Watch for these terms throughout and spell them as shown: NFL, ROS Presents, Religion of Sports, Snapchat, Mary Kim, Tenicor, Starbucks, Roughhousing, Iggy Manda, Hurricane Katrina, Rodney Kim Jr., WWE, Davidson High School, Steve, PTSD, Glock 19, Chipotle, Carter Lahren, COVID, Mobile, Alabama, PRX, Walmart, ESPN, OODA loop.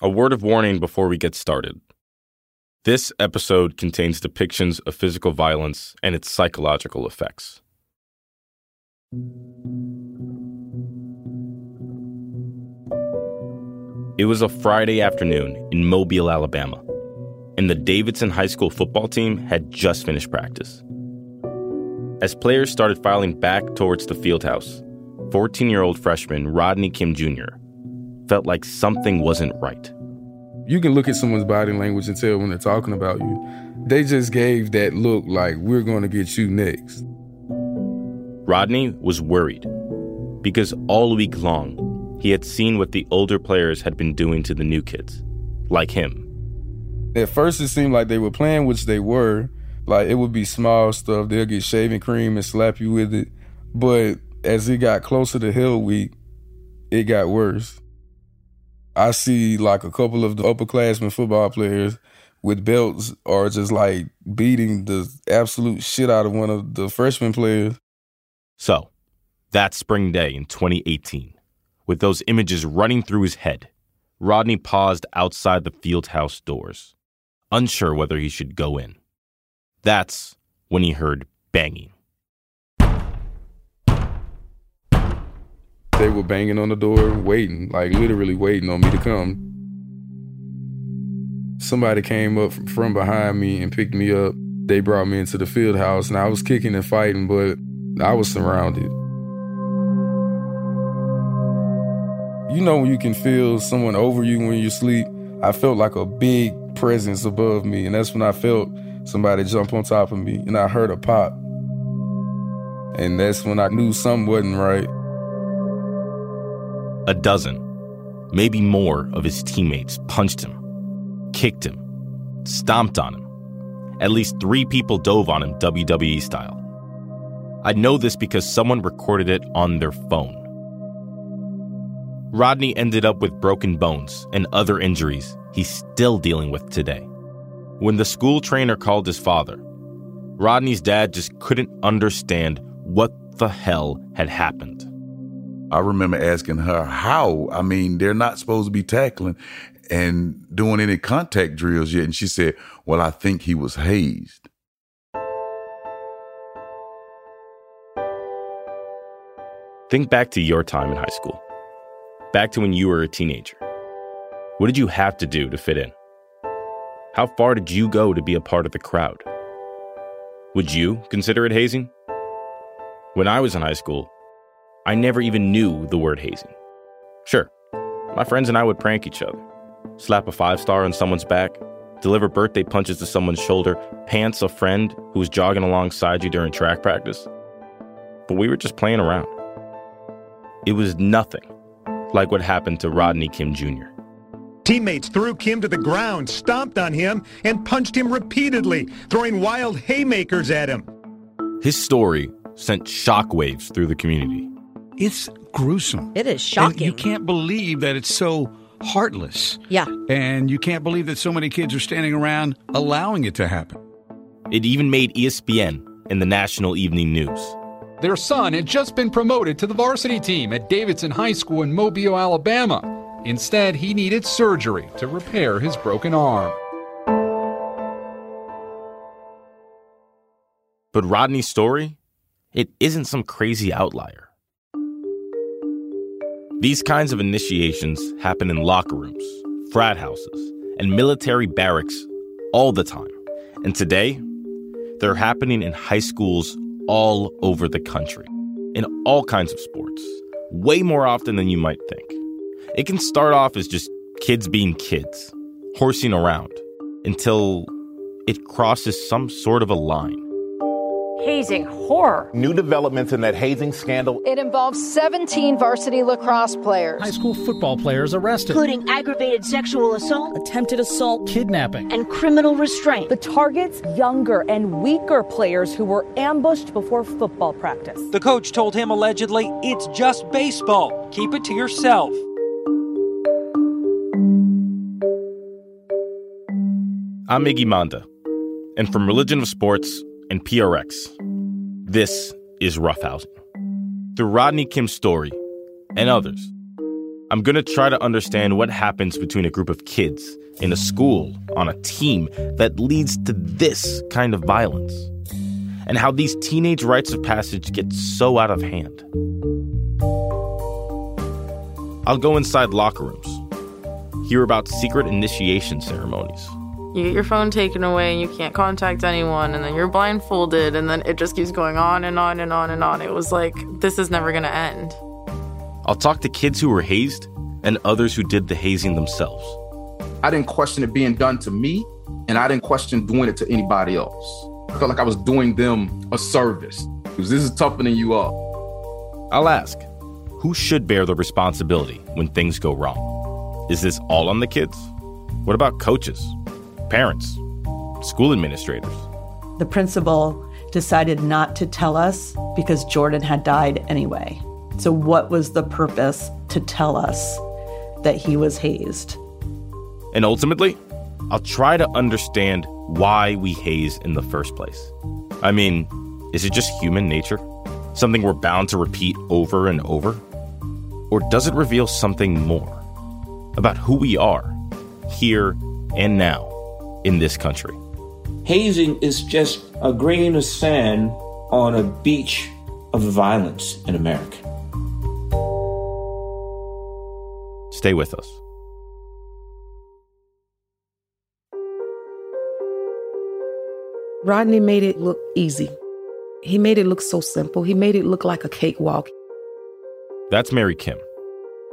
A word of warning before we get started. This episode contains depictions of physical violence and its psychological effects. It was a Friday afternoon in Mobile, Alabama, and the Davidson High School football team had just finished practice. As players started filing back towards the fieldhouse, 14-year-old freshman Rodney Kim Jr. felt like something wasn't right. You can look at someone's body language and tell when they're talking about you. They just gave that look like, we're going to get you next. Rodney was worried because all week long, he had seen what the older players had been doing to the new kids, like him. At first, it seemed like they were playing, which they were. Like, it would be small stuff. They'll get shaving cream and slap you with it. But as it got closer to Hell Week, it got worse. I see, like, a couple of the upperclassmen football players with belts are just, like, beating the absolute shit out of one of the freshman players. So, that spring day in 2018, with those images running through his head, Rodney paused outside the fieldhouse doors, unsure whether he should go in. That's when he heard banging. They were banging on the door, waiting, like literally waiting on me to come. Somebody came up from behind me and picked me up. They brought me into the field house, and I was kicking and fighting, but I was surrounded. You know when you can feel someone over you when you sleep? I felt like a big presence above me, and that's when I felt somebody jumped on top of me, and I heard a pop. And that's when I knew something wasn't right. A dozen, maybe more, of his teammates punched him, kicked him, stomped on him. At least 3 people dove on him WWE style. I know this because someone recorded it on their phone. Rodney ended up with broken bones and other injuries he's still dealing with today. When the school trainer called his father, Rodney's dad just couldn't understand what the hell had happened. I remember asking her how. I mean, they're not supposed to be tackling and doing any contact drills yet. And she said, well, I think he was hazed. Think back to your time in high school. Back to when you were a teenager. What did you have to do to fit in? How far did you go to be a part of the crowd? Would you consider it hazing? When I was in high school, I never even knew the word hazing. Sure, my friends and I would prank each other, slap a 5-star on someone's back, deliver birthday punches to someone's shoulder, pants a friend who was jogging alongside you during track practice. But we were just playing around. It was nothing like what happened to Rodney Kim Jr. Teammates threw Kim to the ground, stomped on him, and punched him repeatedly, throwing wild haymakers at him. His story sent shockwaves through the community. It's gruesome. It is shocking. And you can't believe that it's so heartless. Yeah. And you can't believe that so many kids are standing around allowing it to happen. It even made ESPN and the National Evening News. Their son had just been promoted to the varsity team at Davidson High School in Mobile, Alabama. Instead, he needed surgery to repair his broken arm. But Rodney's story, it isn't some crazy outlier. These kinds of initiations happen in locker rooms, frat houses, and military barracks all the time. And today, they're happening in high schools all over the country, in all kinds of sports, way more often than you might think. It can start off as just kids being kids, horsing around, until it crosses some sort of a line. Hazing horror. New developments in that hazing scandal. It involves 17 varsity lacrosse players. High school football players arrested. Including aggravated sexual assault. Attempted assault. Kidnapping. And criminal restraint. The targets, younger and weaker players who were ambushed before football practice. The coach told him allegedly, it's just baseball. Keep it to yourself. I'm Iggy Manda, and from Religion of Sports and PRX, this is Roughhousing. Through Rodney Kim's story, and others, I'm going to try to understand what happens between a group of kids in a school, on a team, that leads to this kind of violence, and how these teenage rites of passage get so out of hand. I'll go inside locker rooms, hear about secret initiation ceremonies. You get your phone taken away and you can't contact anyone, and then you're blindfolded, and then it just keeps going on and on and on and on. It was like, this is never going to end. I'll talk to kids who were hazed and others who did the hazing themselves. I didn't question it being done to me, and I didn't question doing it to anybody else. I felt like I was doing them a service, because this is toughening you up. I'll ask, who should bear the responsibility when things go wrong? Is this all on the kids? What about coaches, parents, school administrators? The principal decided not to tell us because Jordan had died anyway. So what was the purpose to tell us that he was hazed? And ultimately, I'll try to understand why we haze in the first place. I mean, is it just human nature? Something we're bound to repeat over and over? Or does it reveal something more about who we are, here and now, in this country? Hazing is just a grain of sand on a beach of violence in America. Stay with us. Rodney made it look easy. He made it look so simple. He made it look like a cakewalk. That's Mary Kim,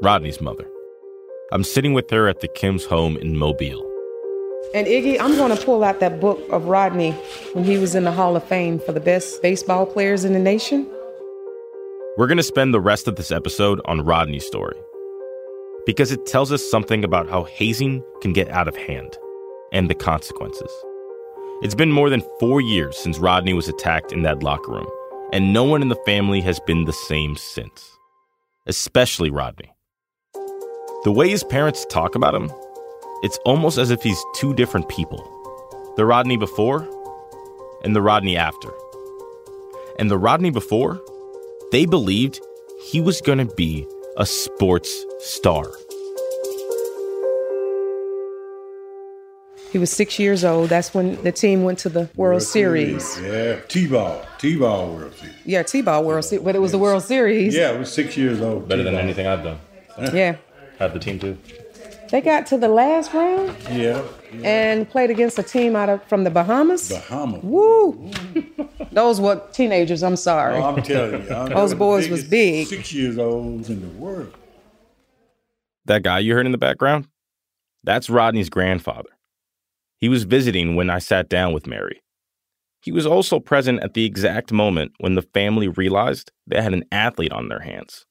Rodney's mother. I'm sitting with her at the Kim's home in Mobile. And Iggy, I'm going to pull out that book of Rodney when he was in the Hall of Fame for the best baseball players in the nation. We're going to spend the rest of this episode on Rodney's story, because it tells us something about how hazing can get out of hand and the consequences. It's been more than 4 years since Rodney was attacked in that locker room, and no one in the family has been the same since, especially Rodney. The way his parents talk about him, it's almost as if he's two different people. The Rodney before and the Rodney after. And the Rodney before, they believed he was going to be a sports star. He was 6 years old. That's when the team went to the World Series. Yeah, T-ball World Series. Yeah, T-ball World Series, but it was the World Series. Yeah, I was 6 years old. Better than anything I've done. Yeah. Had the team too. They got to the last round. Yeah. And played against a team from the Bahamas. Woo! Those were teenagers, I'm sorry. No, I'm telling you. Those boys was big. 6 years old in the world. That guy you heard in the background? That's Rodney's grandfather. He was visiting when I sat down with Mary. He was also present at the exact moment when the family realized they had an athlete on their hands.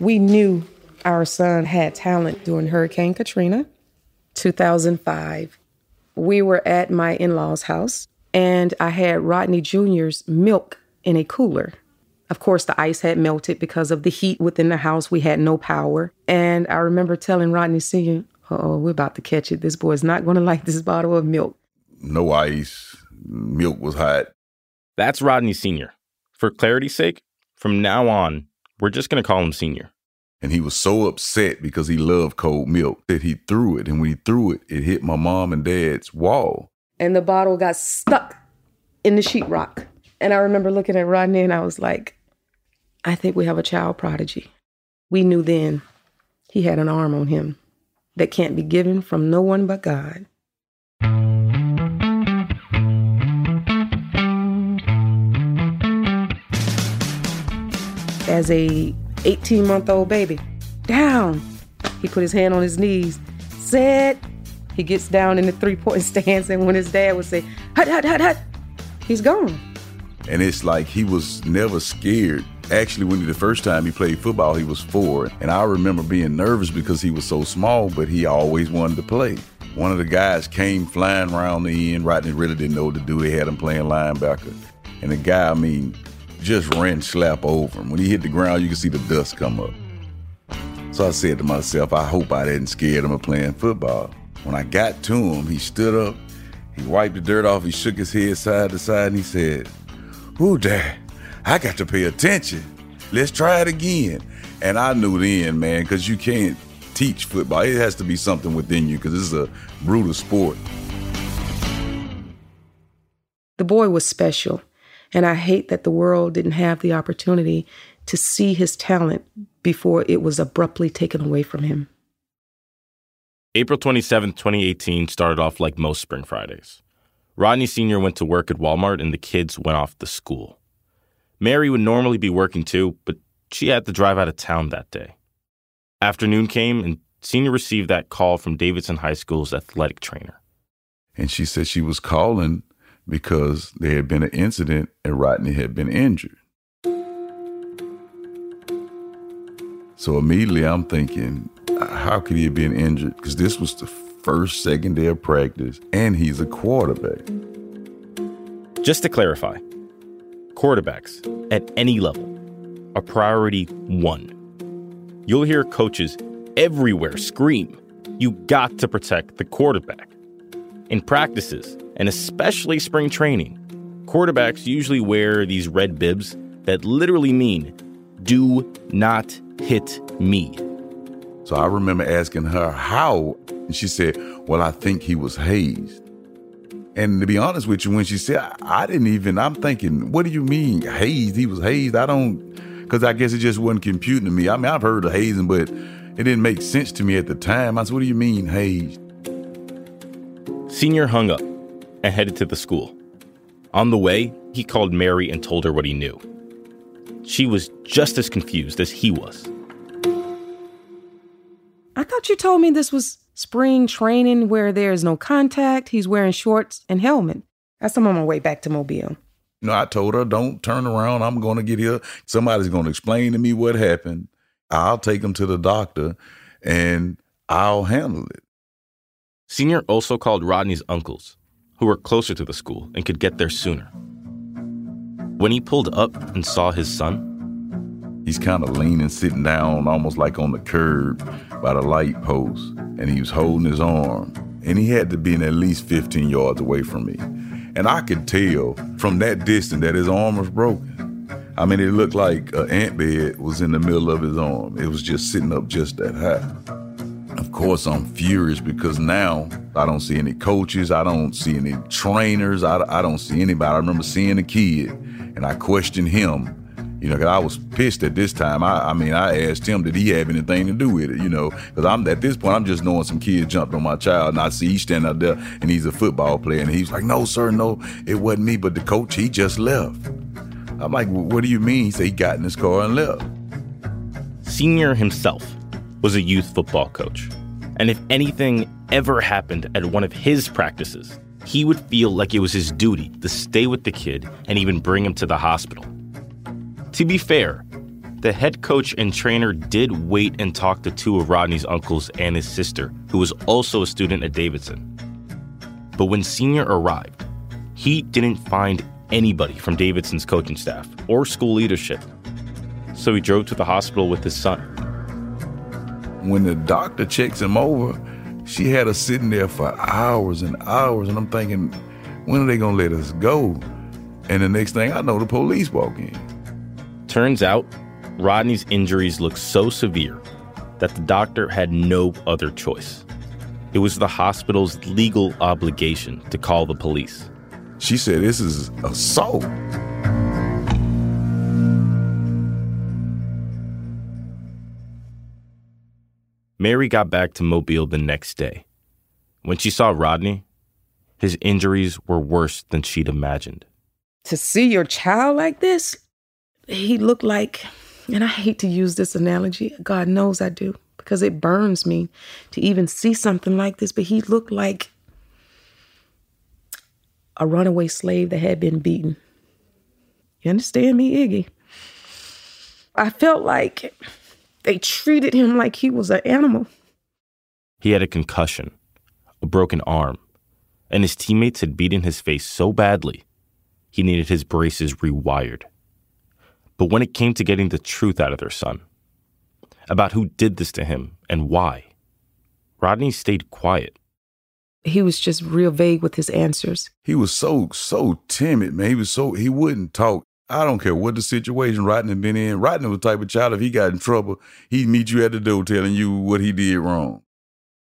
We knew our son had talent during Hurricane Katrina, 2005. We were at my in-laws' house, and I had Rodney Jr.'s milk in a cooler. Of course, the ice had melted because of the heat within the house. We had no power. And I remember telling Rodney Sr., uh-oh, we're about to catch it. This boy's not going to like this bottle of milk. No ice. Milk was hot. That's Rodney Sr. For clarity's sake, from now on, we're just going to call him Sr. And he was so upset because he loved cold milk that he threw it. And when he threw it, it hit my mom and dad's wall. And the bottle got stuck in the sheetrock. And I remember looking at Rodney and I was like, I think we have a child prodigy. We knew then he had an arm on him that can't be given from no one but God. As a 18-month-old baby. Down. He put his hand on his knees. Sit. He gets down in the three-point stance, and when his dad would say, hut, hut, hut, hut, he's gone. And it's like he was never scared. Actually, when the first time he played football, he was 4. And I remember being nervous because he was so small, but he always wanted to play. One of the guys came flying around the end. Rodney really didn't know what to do. They had him playing linebacker. And the guy, just ran slap over him. When he hit the ground, you could see the dust come up. So I said to myself, I hope I didn't scare him of playing football. When I got to him, he stood up, he wiped the dirt off, he shook his head side to side, and he said, "Ooh, Dad, I got to pay attention. Let's try it again." And I knew then, man, because you can't teach football. It has to be something within you because this is a brutal sport. The boy was special. And I hate that the world didn't have the opportunity to see his talent before it was abruptly taken away from him. April 27, 2018 started off like most Spring Fridays. Rodney Sr. went to work at Walmart and the kids went off to school. Mary would normally be working too, but she had to drive out of town that day. Afternoon came and Sr. received that call from Davidson High School's athletic trainer. And she said she was calling because there had been an incident and Rodney had been injured. So immediately I'm thinking, how could he have been injured? Because this was the first, second day of practice, and he's a quarterback. Just to clarify, quarterbacks, at any level, are priority one. You'll hear coaches everywhere scream, you got to protect the quarterback. In practices, and especially spring training, quarterbacks usually wear these red bibs that literally mean, do not hit me. So I remember asking her how, and she said, well, I think he was hazed. And to be honest with you, when she said, I'm thinking, what do you mean hazed? He was hazed? Because I guess it just wasn't computing to me. I mean, I've heard of hazing, but it didn't make sense to me at the time. I said, what do you mean hazed? Senior hung up and headed to the school. On the way, he called Mary and told her what he knew. She was just as confused as he was. I thought you told me this was spring training where there is no contact. He's wearing shorts and helmet. That's I'm on my way back to Mobile. No, I told her, don't turn around. I'm going to get here. Somebody's going to explain to me what happened. I'll take him to the doctor and I'll handle it. Senior also called Rodney's uncles, who were closer to the school and could get there sooner. When he pulled up and saw his son, he's kind of leaning, sitting down, almost like on the curb by the light post. And he was holding his arm. And he had to be at least 15 yards away from me. And I could tell from that distance that his arm was broken. I mean, it looked like an ant bed was in the middle of his arm. It was just sitting up just that high. Of course, I'm furious because now I don't see any coaches. I don't see any trainers. I don't see anybody. I remember seeing a kid, and I questioned him. You know, because I was pissed at this time. I asked him, did he have anything to do with it? You know, because at this point, I'm just knowing some kid jumped on my child, and I see he's standing out there, and he's a football player. And he's like, no, sir, no, it wasn't me, but the coach, he just left. I'm like, what do you mean? He said he got in his car and left. Senior himself was a youth football coach. And if anything ever happened at one of his practices, he would feel like it was his duty to stay with the kid and even bring him to the hospital. To be fair, the head coach and trainer did wait and talk to two of Rodney's uncles and his sister, who was also a student at Davidson. But when Senior arrived, he didn't find anybody from Davidson's coaching staff or school leadership. So he drove to the hospital with his son. When the doctor checks him over, she had us sitting there for hours and hours. And I'm thinking, when are they going to let us go? And the next thing I know, the police walk in. Turns out, Rodney's injuries looked so severe that the doctor had no other choice. It was the hospital's legal obligation to call the police. She said, this is assault. Mary got back to Mobile the next day. When she saw Rodney, his injuries were worse than she'd imagined. To see your child like this? He looked like, and I hate to use this analogy, God knows I do, because it burns me to even see something like this, but he looked like a runaway slave that had been beaten. You understand me, Iggy? I felt like they treated him like he was an animal. He had a concussion, a broken arm, and his teammates had beaten his face so badly, he needed his braces rewired. But when it came to getting the truth out of their son, about who did this to him and why, Rodney stayed quiet. He was just real vague with his answers. He was so timid, man. He wouldn't talk. I don't care what the situation Rodney been in. Rodney was the type of child, if he got in trouble, he'd meet you at the door telling you what he did wrong.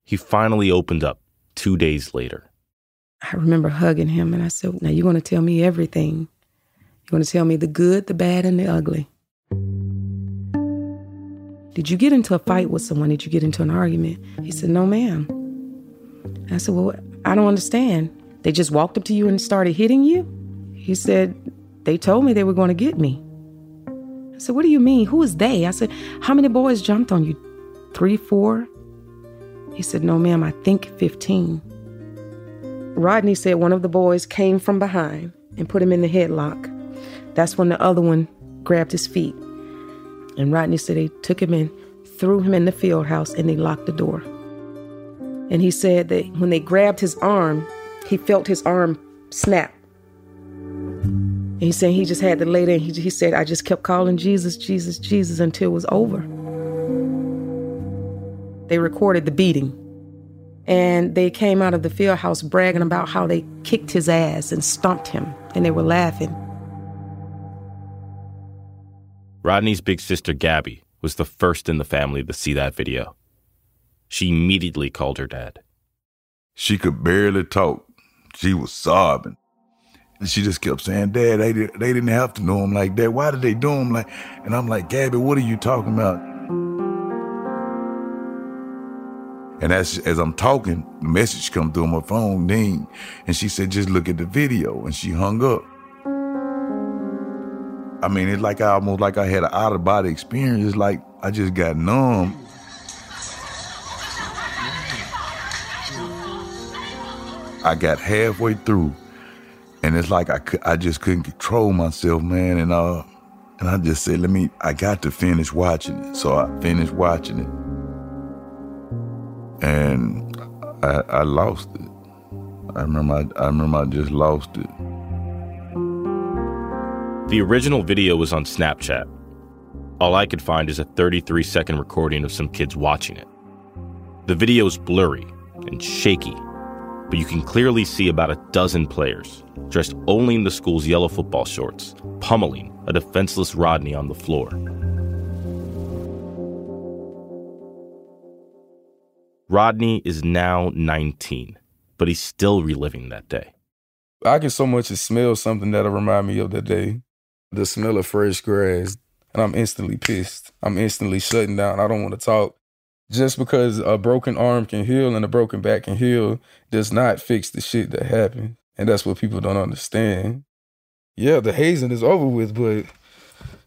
He finally opened up 2 days later. I remember hugging him and I said, now you're going to tell me everything. You're going to tell me the good, the bad, and the ugly. Did you get into a fight with someone? Did you get into an argument? He said, no, ma'am. I said, well, I don't understand. They just walked up to you and started hitting you? He said, they told me they were going to get me. I said, what do you mean? Who is they? I said, how many boys jumped on you? 3, 4? He said, no, ma'am, I think 15. Rodney said one of the boys came from behind and put him in the headlock. That's when the other one grabbed his feet. And Rodney said they took him in, threw him in the field house, and they locked the door. And he said that when they grabbed his arm, he felt his arm snap. And he said he just had to lay there. He said, I just kept calling Jesus, Jesus, Jesus until it was over. They recorded the beating. And they came out of the field house bragging about how they kicked his ass and stomped him. And they were laughing. Rodney's big sister, Gabby, was the first in the family to see that video. She immediately called her dad. She could barely talk. She was sobbing. And she just kept saying, Dad, they didn't have to do him like that. Why did they do him like that? And I'm like, Gabby, what are you talking about? And as I'm talking, the message come through on my phone, ding. And she said, just look at the video. And she hung up. I mean, it's like I had an out-of-body experience. It's like I just got numb. I got halfway through, and it's like I just couldn't control myself, man. And I just said, I got to finish watching it. So I finished watching it, and I lost it. I remember I just lost it. The original video was on Snapchat. All I could find is a 33-second recording of some kids watching it. The video is blurry and shaky, but you can clearly see about 12 players, dressed only in the school's yellow football shorts, pummeling a defenseless Rodney on the floor. Rodney is now 19, but he's still reliving that day. I can so much as smell something that'll remind me of that day. The smell of fresh grass, and I'm instantly pissed. I'm instantly shutting down. I don't want to talk. Just because a broken arm can heal and a broken back can heal does not fix the shit that happened. And that's what people don't understand. Yeah, the hazing is over with, but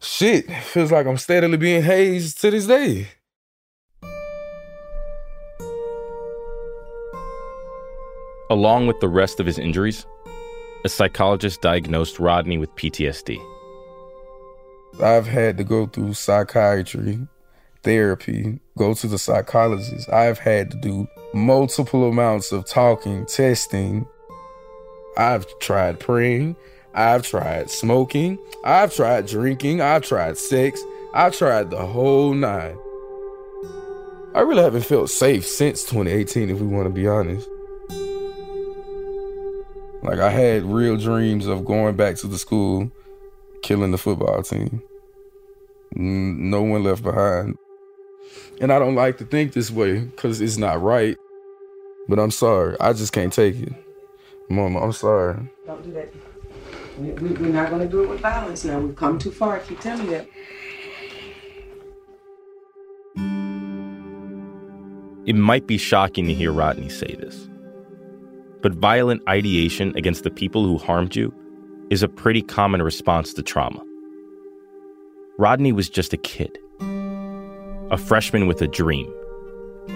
shit, feels like I'm steadily being hazed to this day. Along with the rest of his injuries, a psychologist diagnosed Rodney with PTSD. I've had to go through psychiatry, therapy, go to the psychologist. I've had to do multiple amounts of talking, testing. I've tried praying. I've tried smoking. I've tried drinking. I've tried sex. I've tried the whole nine. I really haven't felt safe since 2018, if we want to be honest. Like, I had real dreams of going back to the school, killing the football team. No one left behind. And I don't like to think this way because it's not right. But I'm sorry. I just can't take it. Mama, I'm sorry. Don't do that. We're not going to do it with violence now. We've come too far. I keep telling you that. It might be shocking to hear Rodney say this, but violent ideation against the people who harmed you is a pretty common response to trauma. Rodney was just a kid. A freshman with a dream.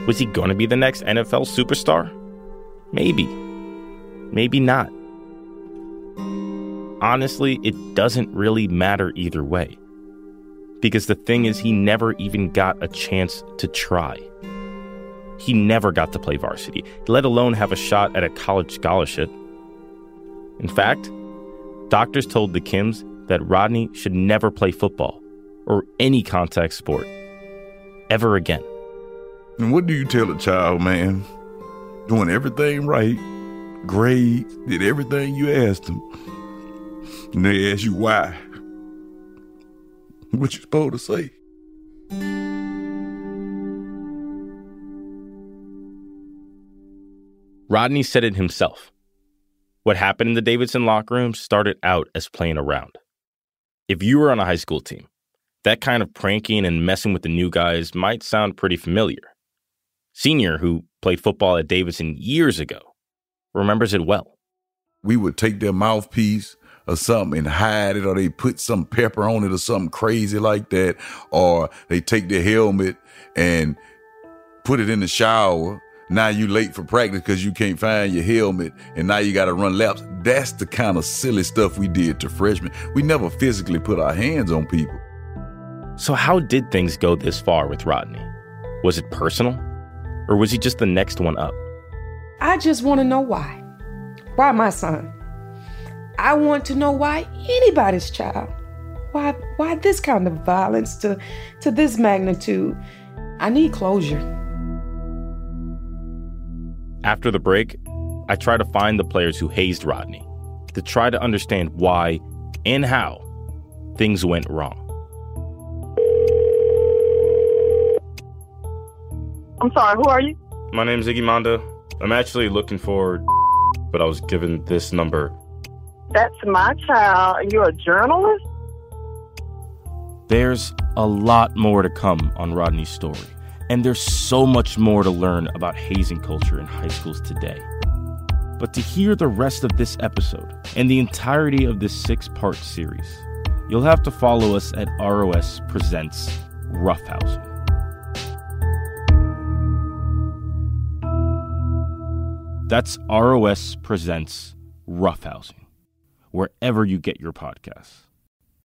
Was he going to be the next NFL superstar? Maybe. Maybe not. Honestly, it doesn't really matter either way. Because the thing is, he never even got a chance to try. He never got to play varsity, let alone have a shot at a college scholarship. In fact, doctors told the Kims that Rodney should never play football or any contact sport ever again. And what do you tell a child, man? Doing everything right, grades, did everything you asked them. And they ask you why. what you supposed to say. Rodney said it himself. What happened in the Davidson locker room started out as playing around. If you were on a high school team, that kind of pranking and messing with the new guys might sound pretty familiar. Senior, who played football at Davidson years ago, remembers it well. We would take their mouthpiece or something and hide it, or they put some pepper on it or something crazy like that, or they take their helmet and put it in the shower. Now you late for practice because you can't find your helmet, and now you got to run laps. That's the kind of silly stuff we did to freshmen. We never physically put our hands on people. So how did things go this far with Rodney? Was it personal? Or was he just the next one up? I just want to know why. Why my son? I want to know why anybody's child. Why this kind of violence to this magnitude? I need closure. After the break, I try to find the players who hazed Rodney, to try to understand why and how things went wrong. I'm sorry, who are you? My name's Iggy Manda. I'm actually looking for, but I was given this number. That's my child, and you're a journalist? There's a lot more to come on Rodney's story. And there's so much more to learn about hazing culture in high schools today. But to hear the rest of this episode and the entirety of this 6-part series, you'll have to follow us at ROS Presents Roughhousing. That's ROS Presents Roughhousing, wherever you get your podcasts.